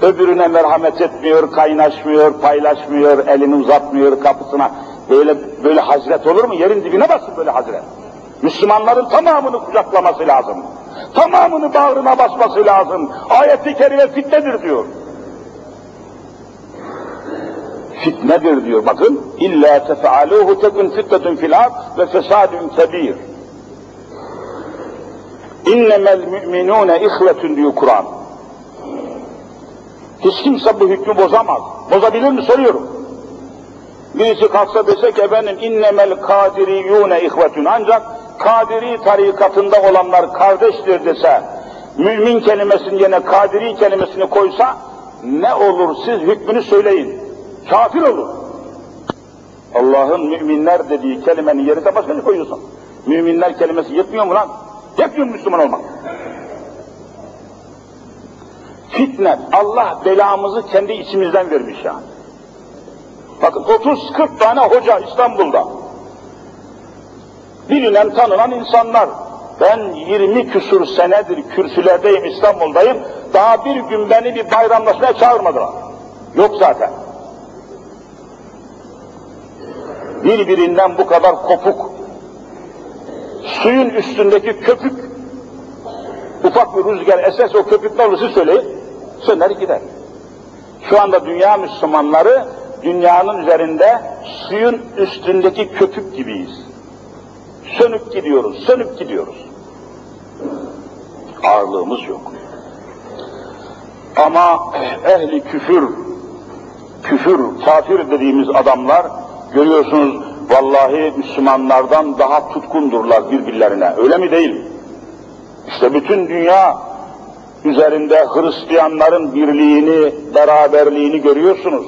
Öbürüne merhamet etmiyor, kaynaşmıyor, paylaşmıyor, elini uzatmıyor kapısına. Böyle böyle hazret olur mu? Yerin dibine basın böyle hazret. Müslümanların tamamını kucaklaması lazım. Tamamını bağrına basması lazım. Ayet-i kerime fitnedir diyor. Fitnedir diyor. Bakın, illa tefaaluhu tekun fitnetun fil ard ve fesadun kebir. İnnemel mü'minûne ihvetün diyor Kur'an. Hiç kimse bu hükmü bozamaz. Bozabilir mi soruyorum. Birisi kalksa dese ki efendim innemel kadiriyûne ihvetün. Ancak kadiri tarikatında olanlar kardeştir dese, mümin kelimesini yerine kadiri kelimesini koysa ne olur, siz hükmünü söyleyin. Kafir olur. Allah'ın müminler dediği kelimenin yerine başka ne koyuyorsun? Müminler kelimesi yetmiyor mu lan? Yapıyor Müslüman olmak. Fitne, Allah belamızı kendi içimizden vermiş yani. Bakın otuz kırk tane hoca İstanbul'da. Bilinen, tanınan insanlar. Ben yirmi küsur senedir kürsülerdeyim, İstanbul'dayım. Daha bir gün beni bir bayramlaşmaya çağırmadılar. Yok zaten. Birbirinden bu kadar kopuk, suyun üstündeki köpük, ufak bir rüzgar eses, o köpük ne olur siz söyleyin, söner gider. Şu anda dünya Müslümanları, dünyanın üzerinde suyun üstündeki köpük gibiyiz. Sönüp gidiyoruz, sönüp gidiyoruz. Ağırlığımız yok. Ama ehli küfür, küfür, kafir dediğimiz adamlar, görüyorsunuz, vallahi Müslümanlardan daha tutkundurlar birbirlerine. Öyle mi değil mi? İşte bütün dünya üzerinde Hristiyanların birliğini, beraberliğini görüyorsunuz.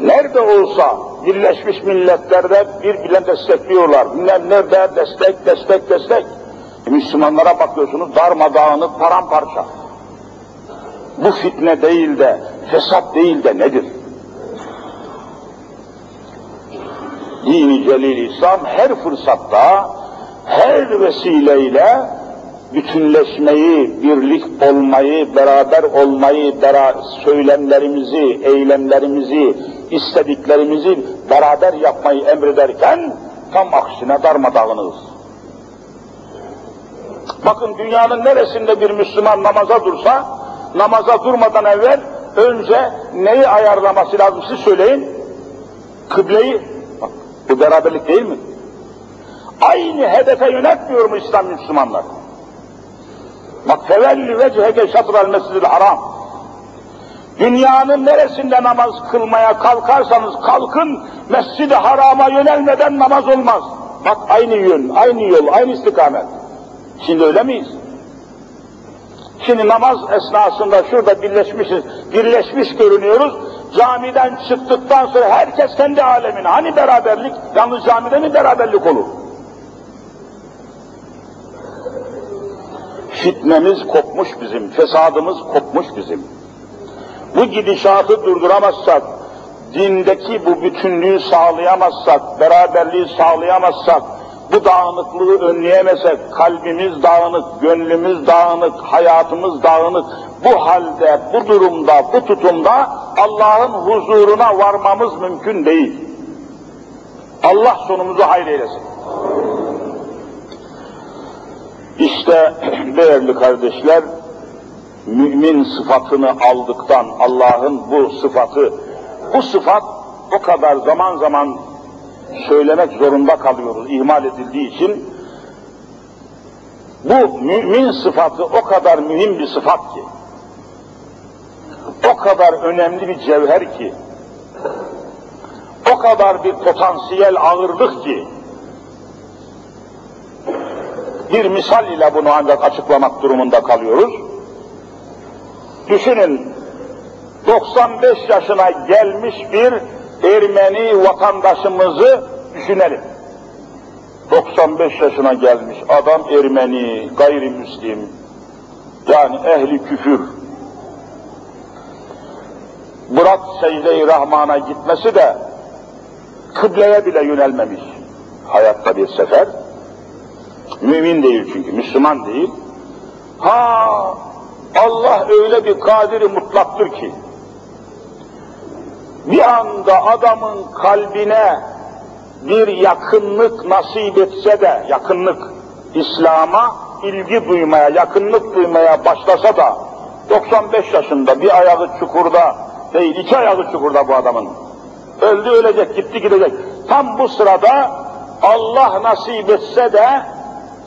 Nerede olsa Birleşmiş Milletler'de birbirine destekliyorlar. Bilmem nerede destek, destek, destek. Müslümanlara bakıyorsunuz darmadağınık, paramparça. Bu fitne değil de, fesat değil de nedir? Din-i Celil-i İslam her fırsatta, her vesileyle bütünleşmeyi, birlik olmayı, beraber olmayı, bera söylemlerimizi, eylemlerimizi, istediklerimizi beraber yapmayı emrederken tam aksine darmadağınız. Bakın dünyanın neresinde bir Müslüman namaza dursa, namaza durmadan evvel önce neyi ayarlaması lazım siz söyleyin? Kıbleyi. Bu beraberlik değil mi? Aynı hedefe yönetmiyor mu İslam Müslümanlar? Bak tevellü vecheke şatrel mescidil haram. Dünyanın neresinde namaz kılmaya kalkarsanız kalkın, Mescid-i Haram'a yönelmeden namaz olmaz. Bak aynı yön, aynı yol, aynı istikamet. Şimdi öyle miyiz? Şimdi namaz esnasında şurada birleşmişiz, birleşmiş görünüyoruz. Camiden çıktıktan sonra herkes kendi alemine. Hani beraberlik? Yalnız camide mi beraberlik olur? Fitnemiz kopmuş bizim, fesadımız kopmuş bizim. Bu gidişatı durduramazsak, dindeki bu bütünlüğü sağlayamazsak, beraberliği sağlayamazsak, bu dağınıklığı önleyemezsek, kalbimiz dağınık, gönlümüz dağınık, hayatımız dağınık, bu halde, bu durumda, bu tutumda Allah'ın huzuruna varmamız mümkün değil. Allah sonumuzu hayır eylesin. İşte değerli kardeşler, mümin sıfatını aldıktan, Allah'ın bu sıfatı, bu sıfat o kadar zaman zaman söylemek zorunda kalıyoruz, ihmal edildiği için. Bu mümin sıfatı o kadar mühim bir sıfat ki, o kadar önemli bir cevher ki, o kadar bir potansiyel ağırlık ki, bir misal ile bunu ancak açıklamak durumunda kalıyoruz. Düşünün, doksan beş yaşına gelmiş bir Ermeni vatandaşımızı düşünelim. doksan beş yaşına gelmiş adam Ermeni, gayrimüslim, yani ehli küfür. Bırak secde-i Rahman'a gitmesi de kıbleye bile yönelmemiş. Hayatta bir sefer. Mümin değil çünkü, Müslüman değil. Ha, Allah öyle bir kadiri mutlaktır ki, bir anda adamın kalbine bir yakınlık nasip etse de, yakınlık, İslam'a ilgi duymaya, yakınlık duymaya başlasa da, doksan beş yaşında bir ayağı çukurda değil, iki ayağı çukurda bu adamın. Öldü ölecek, gitti gidecek. Tam bu sırada Allah nasip etse de,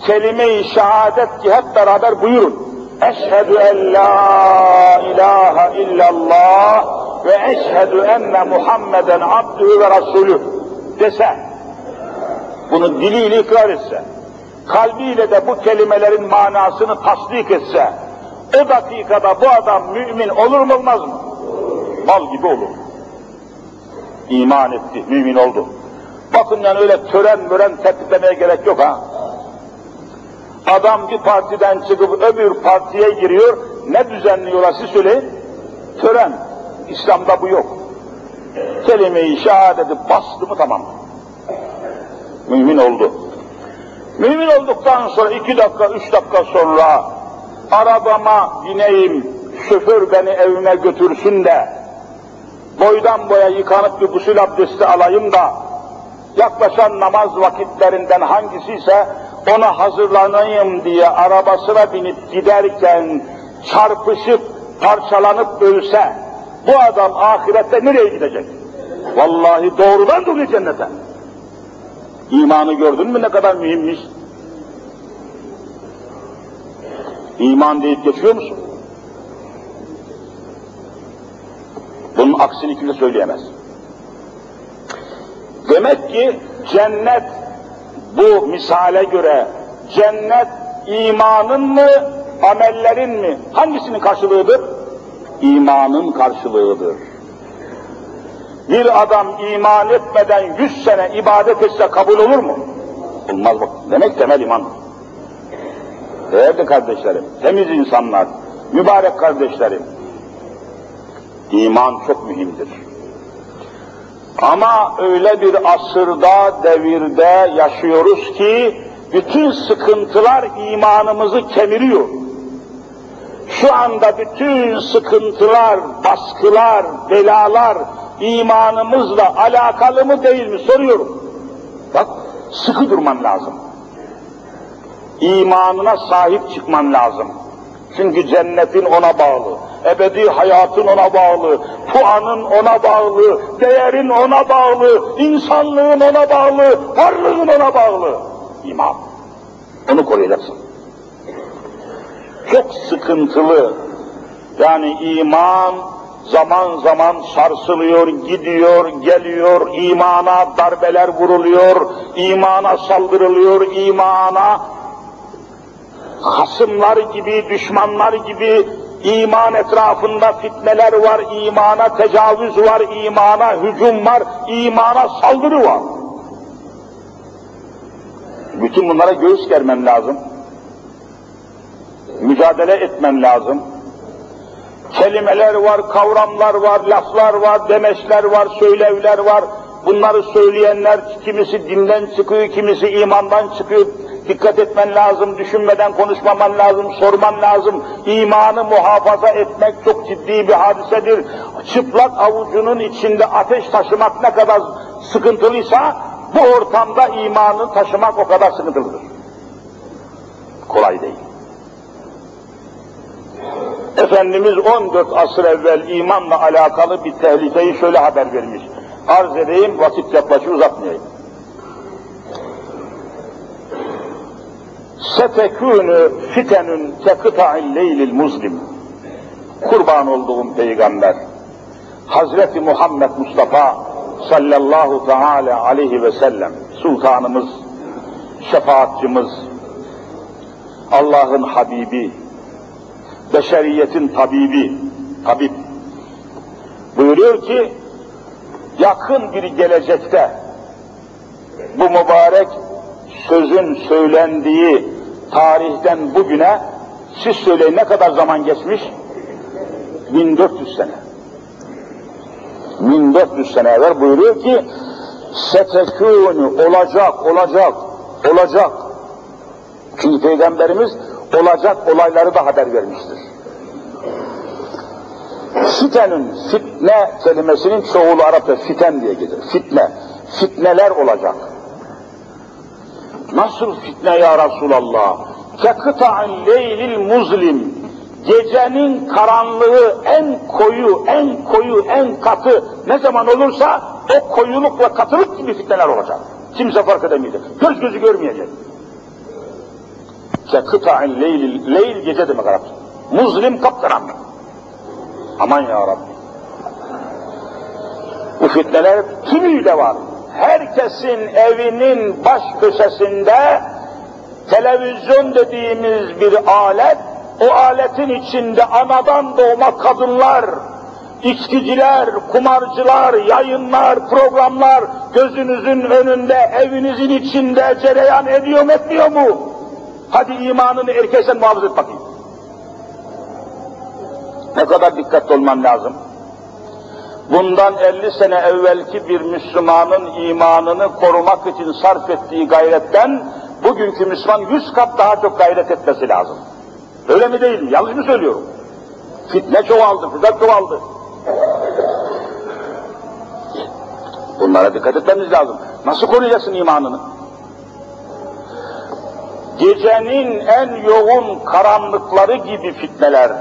kelime-i şehadet ki hep beraber buyurun. Eşhedü en la ilahe illallah ve eşhedü enne Muhammeden abdühü ve rasulüh dese, bunu diliyle ikrar etse, kalbiyle de bu kelimelerin manasını tasdik etse, o dakikada bu adam mümin olur mu olmaz mı? Mal gibi olur. İman etti, mümin oldu. Bakın yani öyle tören mören tepkilemeye gerek yok ha. Adam bir partiden çıkıp öbür partiye giriyor, ne düzenliyorlar siz söyleyin? Tören. İslam'da bu yok. Kelime-i şehadeti bastı mı tamam. Mümin oldu. Mümin olduktan sonra iki dakika, üç dakika sonra arabama bineyim, şoför beni evime götürsün de, boydan boya yıkanıp bir gusül abdesti alayım da, yaklaşan namaz vakitlerinden hangisiyse ona hazırlanayım diye arabasına binip giderken çarpışıp parçalanıp ölse, bu adam ahirette nereye gidecek? Vallahi doğrudan doğruya cennete. İmanı gördün mü ne kadar mühimmiş? İman deyip geçiyor musun? Bunun aksini kimse söyleyemez. Demek ki cennet, bu misale göre cennet imanın mı, amellerin mi? Hangisinin karşılığıdır? İmanın karşılığıdır. Bir adam iman etmeden yüz sene ibadet etse kabul olur mu? Olmaz bak. Demek temel iman. Değerli kardeşlerim, temiz insanlar, mübarek kardeşlerim, iman çok mühimdir. Ama öyle bir asırda, devirde yaşıyoruz ki bütün sıkıntılar imanımızı kemiriyor. Şu anda bütün sıkıntılar, baskılar, belalar imanımızla alakalı mı değil mi soruyorum. Bak, sıkı durman lazım. İmanına sahip çıkman lazım. Çünkü cennetin ona bağlı, ebedi hayatın ona bağlı, puanın ona bağlı, değerin ona bağlı, insanlığın ona bağlı, varlığın ona bağlı. İman. Onu koruyacaksın. Çok sıkıntılı, yani iman zaman zaman sarsılıyor, gidiyor, geliyor, imana darbeler vuruluyor, imana saldırılıyor, imana hasımlar gibi, düşmanlar gibi, İman etrafında fitneler var, imana tecavüz var, imana hücum var, imana saldırı var. Bütün bunlara göğüs germem lazım. Mücadele etmem lazım. Kelimeler var, kavramlar var, laflar var, demeçler var, söylevler var. Bunları söyleyenler kimisi dinden çıkıyor, kimisi imandan çıkıyor. Dikkat etmen lazım, düşünmeden konuşmaman lazım, sorman lazım. İmanı muhafaza etmek çok ciddi bir hadisedir. Çıplak avucunun içinde ateş taşımak ne kadar sıkıntılıysa, bu ortamda imanı taşımak o kadar sıkıntılıdır. Kolay değil. Efendimiz on dört asır evvel imanla alakalı bir tehlikeyi şöyle haber vermiş. Arz edeyim, vakit yaklaşık uzatmayayım. Setekûnü fitenün tekıta'il leylil muzlim. Kurban olduğum peygamber, Hazreti Muhammed Mustafa sallallahu teala aleyhi ve sellem, sultanımız, şefaatçimiz, Allah'ın habibi, beşeriyetin tabibi, tabip, buyuruyor ki, yakın bir gelecekte bu mübarek sözün söylendiği tarihten bugüne, siz söyleyin ne kadar zaman geçmiş? bin dört yüz sene. bin dört yüz sene evvel buyuruyor ki, setekûnü, olacak, olacak, olacak. Çünkü Peygamberimiz olacak olayları da haber vermiştir. Fitenin, fitne kelimesinin çoğulu Arapça fiten diye gelir. Fitne, fitneler olacak. Nasıl fitne ya Resulallah? Kekıta'in leylil muzlim. Gecenin karanlığı en koyu, en koyu, en katı ne zaman olursa o koyuluk ve katılık gibi fitneler olacak. Kimse fark edemeyecek. Göz gözü görmeyecek. Kekıta'in leylil, leyl gece demek Arapça. Muzlim kapkaranlık. Aman ya Rabbi. Bu fitneler tümüyle var. Herkesin evinin baş köşesinde televizyon dediğimiz bir alet, o aletin içinde anadan doğma kadınlar, içkiciler, kumarcılar, yayınlar, programlar gözünüzün önünde, evinizin içinde cereyan ediyor mu, etmiyor mu? Hadi imanını erkeksen muhafaza et bakayım. Ne kadar dikkatli olman lazım. Bundan elli sene evvelki bir Müslümanın imanını korumak için sarf ettiği gayretten bugünkü Müslüman yüz kat daha çok gayret etmesi lazım. Öyle mi değil mi? Yanlış mı söylüyorum? Fitne çoğaldı, fırsat çoğaldı. Bunlara dikkat etmemiz lazım. Nasıl koruyacaksın imanını? Gecenin en yoğun karanlıkları gibi fitneler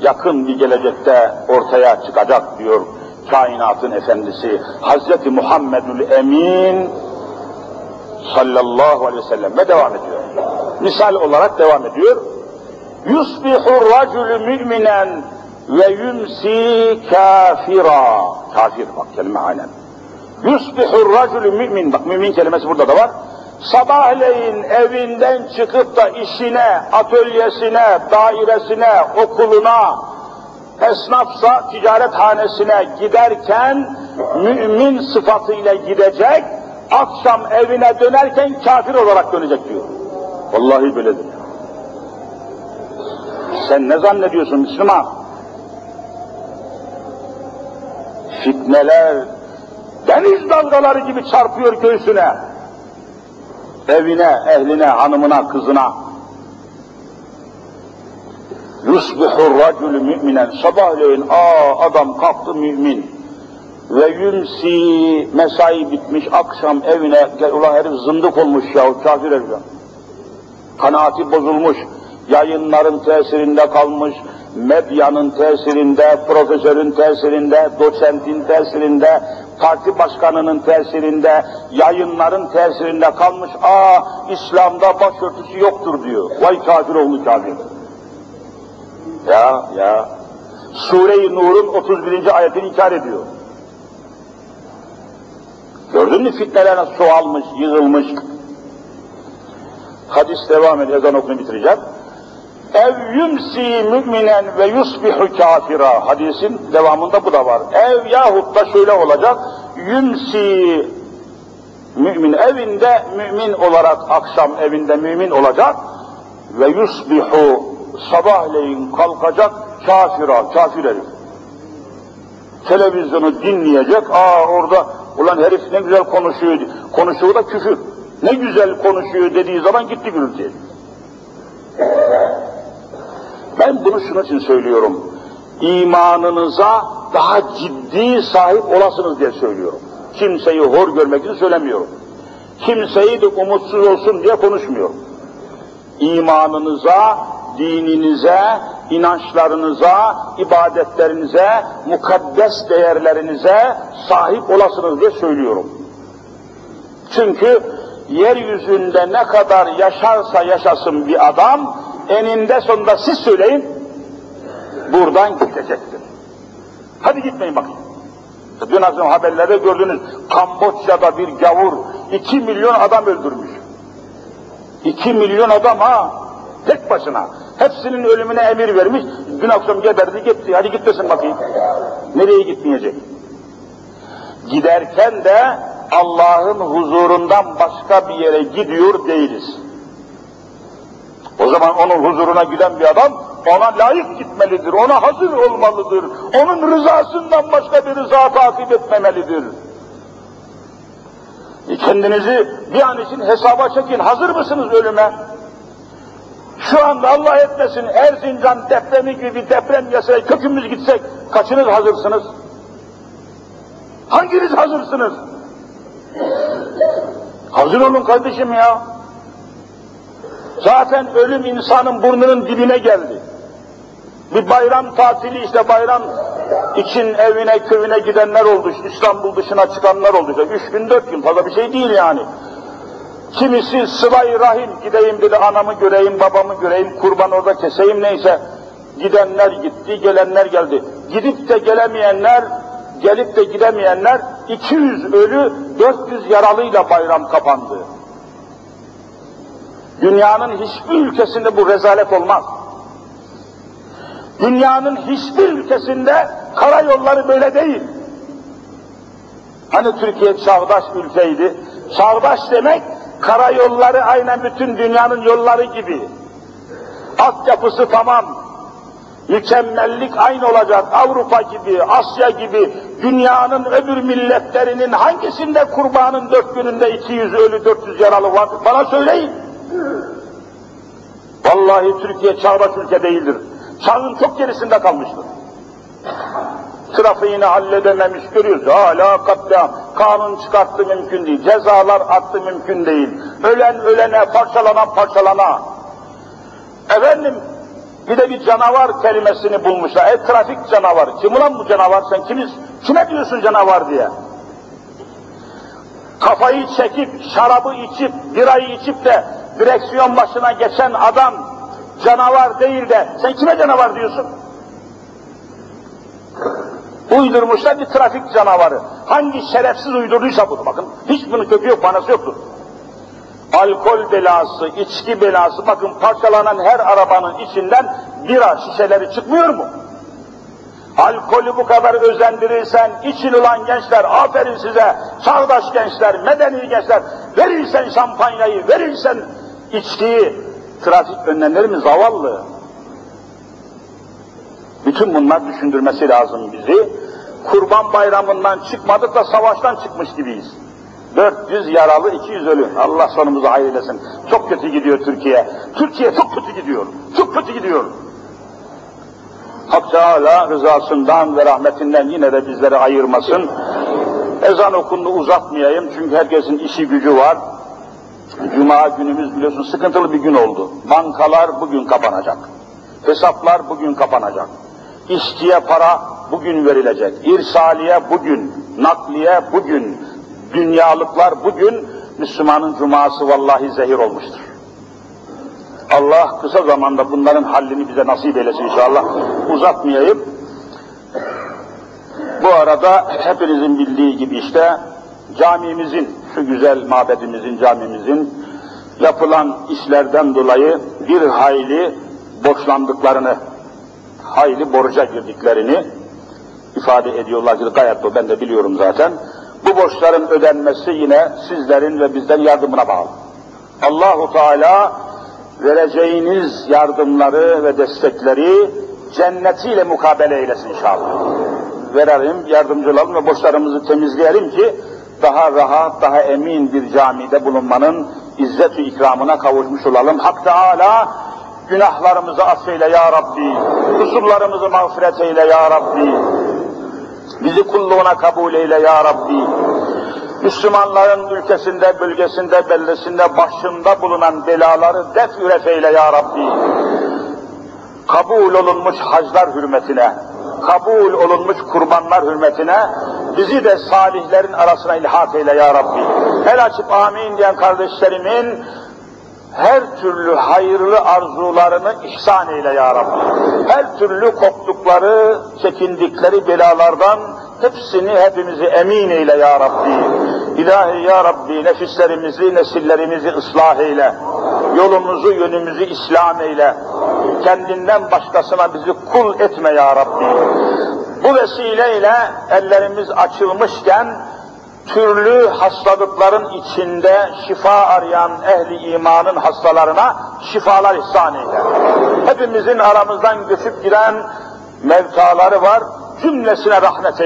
yakın bir gelecekte ortaya çıkacak diyor kainatın efendisi Hazreti Muhammedül Emin sallallahu aleyhi ve sellem ve devam ediyor. Misal olarak devam ediyor. Yusbihur racülü müminen ve yümsi kafira. Kafir bak kelime aynen. Yusbihur racülü mümin, bak mümin kelimesi burada da var. Sabahleyin evinden çıkıp da işine, atölyesine, dairesine, okuluna, esnafsa ticaret hanesine giderken mümin sıfatıyla gidecek, akşam evine dönerken kafir olarak dönecek diyor. Vallahi böyledir. Sen ne zannediyorsun Müslüman? Fitneler deniz dalgaları gibi çarpıyor göğsüne. Evine, ehline, hanımına, kızına. Yusbihur racülü müminen. Sabahleyin aa adam kalktı mümin. Ve yümsi, mesai bitmiş, akşam evine, gel ulan herif zındık olmuş yahu, kafir herif. Kanaati bozulmuş, yayınların tesirinde kalmış, medyanın tesirinde, profesörün tesirinde, doçentin tesirinde, parti başkanının tesirinde, yayınların tesirinde kalmış, aa İslam'da başörtüsü yoktur diyor. Vay kafir oğlu kafir. Ya ya. Sure-i Nur'un otuz birinci ayetini inkar ediyor. Gördün mü fitneler nasıl çoğalmış, yığılmış. Hadis devam ediyor, ezan okunu bitireceğim. ev yumsi müminen ve yusbihu kafira. Hadisin devamında bu da var. Ev yahut da şöyle olacak. Yumsi mümin evinde mümin olarak akşam evinde mümin olacak ve yusbihu sabahleyin kalkacak kafira, kafir herif. Televizyonu dinleyecek. Aa orada ulan herif ne güzel konuşuyor. Konuşuyor da küfür. Ne güzel konuşuyor dediği zaman gitti gürültü. Ben bunu şunun için söylüyorum. İmanınıza daha ciddi sahip olasınız diye söylüyorum. Kimseyi hor görmek için söylemiyorum. Kimseyi de umutsuz olsun diye konuşmuyorum. İmanınıza, dininize, inançlarınıza, ibadetlerinize, mukaddes değerlerinize sahip olasınız diye söylüyorum. Çünkü yeryüzünde ne kadar yaşarsa yaşasın bir adam, eninde sonunda siz söyleyin, buradan gidecektir. Hadi gitmeyin bakayım. Dün akşam haberlerde gördünüz, Kamboçya'da bir gavur iki milyon adam öldürmüş. İki milyon adam ha, tek başına. Hepsinin ölümüne emir vermiş, dün akşam geberdi gitti, hadi gitmesin bakayım. Nereye gitmeyecek? Giderken de Allah'ın huzurundan başka bir yere gidiyor değiliz. O zaman onun huzuruna giden bir adam, ona layık gitmelidir, ona hazır olmalıdır, onun rızasından başka bir rıza takip etmemelidir. E kendinizi bir an için hesaba çekin, hazır mısınız ölüme? Şu anda Allah etmesin, Erzincan depremi gibi deprem yese, kökümüz gitsek, kaçınız hazırsınız? Hanginiz hazırsınız? Hazır olun kardeşim ya. Zaten ölüm insanın burnunun dibine geldi. Bir bayram tatili işte bayram için evine köyüne gidenler oldu, İstanbul dışına çıkanlar oldu. İşte üç gün dört gün fazla bir şey değil yani. Kimisi sıla-i rahim gideyim dedi, anamı göreyim, babamı göreyim, kurban orada keseyim neyse. Gidenler gitti, gelenler geldi. Gidip de gelemeyenler, gelip de gidemeyenler iki yüz ölü, dört yüz yaralıyla bayram kapandı. Dünyanın hiçbir ülkesinde bu rezalet olmaz. Dünyanın hiçbir ülkesinde karayolları böyle değil. Hani Türkiye çağdaş ülkeydi. Çağdaş demek karayolları aynen bütün dünyanın yolları gibi. Altyapısı tamam. Mükemmellik aynı olacak. Avrupa gibi, Asya gibi, dünyanın öbür milletlerinin hangisinde kurbanın dört gününde iki yüz ölü, dört yüz yaralı var? Bana söyleyin. Vallahi Türkiye çağdaş ülke değildir. Çağın çok gerisinde kalmıştır. Trafiğini halledememiş görüyoruz. Hala katliam. Kanun çıkarttı mümkün değil. Cezalar attı mümkün değil. Ölen ölene, parçalanan parçalana. Efendim, bir de bir canavar kelimesini bulmuşlar. E trafik canavarı. Kim ulan bu canavar? Sen kimiz? Kime diyorsun canavar diye? Kafayı çekip, şarabı içip, birayı içip de direksiyon başına geçen adam canavar değil de sen kime canavar diyorsun? Uydurmuşlar bir trafik canavarı. Hangi şerefsiz uydurduysa bunu bakın. Hiç bunun kökü yok, manası yoktur. Alkol belası, içki belası, bakın parçalanan her arabanın içinden bira şişeleri çıkmıyor mu? Alkolü bu kadar özendirirsen, için ulan gençler, aferin size, çağdaş gençler, medeni gençler, verirsen şampanyayı, verirsen içkiyi, trafik önlemleri mi zavallı? Bütün bunlar düşündürmesi lazım bizi. Kurban bayramından çıkmadık da savaştan çıkmış gibiyiz. dört yüz yaralı, iki yüz ölü. Allah sonumuzu hayır eylesin. Çok kötü gidiyor Türkiye. Türkiye çok kötü gidiyor. Çok kötü gidiyor. Hak Teala rızasından ve rahmetinden yine de bizleri ayırmasın. Ezan okundu uzatmayayım çünkü herkesin işi gücü var. Cuma günümüz biliyorsun sıkıntılı bir gün oldu. Bankalar bugün kapanacak. Hesaplar bugün kapanacak. İşçiye para bugün verilecek. İrsaliye bugün, nakliye bugün, dünyalıklar bugün. Müslümanın cuması vallahi zehir olmuştur. Allah kısa zamanda bunların hallini bize nasip eylesin inşallah. Uzatmayayım. Bu arada hepinizin bildiği gibi işte camimizin, şu güzel mabedimizin, camimizin yapılan işlerden dolayı bir hayli borçlandıklarını, hayli borca girdiklerini ifade ediyorlar ki gayet bu, ben de biliyorum zaten. Bu borçların ödenmesi yine sizlerin ve bizden yardımına bağlı. Allahu Teala vereceğiniz yardımları ve destekleri cennetiyle mukabele eylesin inşallah. Verelim, yardımcı olalım ve borçlarımızı temizleyelim ki daha rahat, daha emin bir camide bulunmanın izzet-i ikramına kavuşmuş olalım. Hak Teala günahlarımızı affeyle ya Rabbi, kusurlarımızı mağfiret eyle ya Rabbi, bizi kulluğuna kabul eyle ya Rabbi. Müslümanların ülkesinde, bölgesinde, beldesinde, başında bulunan belaları def üref eyle ya Rabbi. Kabul olunmuş haclar hürmetine, kabul olunmuş kurbanlar hürmetine bizi de salihlerin arasına ilhak eyle ya Rabbi. El açıp amin diyen kardeşlerimin her türlü hayırlı arzularını ihsan eyle ya Rabbi. Her türlü korktukları, çekindikleri belalardan hepsini, hepimizi emin eyle ya Rabbi. İlahi ya Rabbi, nefislerimizi, nesillerimizi ıslah eyle. Yolumuzu, yönümüzü İslam eyle. Kendinden başkasına bizi kul etme ya Rabbi. Bu vesileyle ellerimiz açılmışken türlü hastalıkların içinde şifa arayan ehli imanın hastalarına şifalar ihsan eyle. Hepimizin aramızdan göçüp giren mevtaları var, cümlesine rahmet eyle.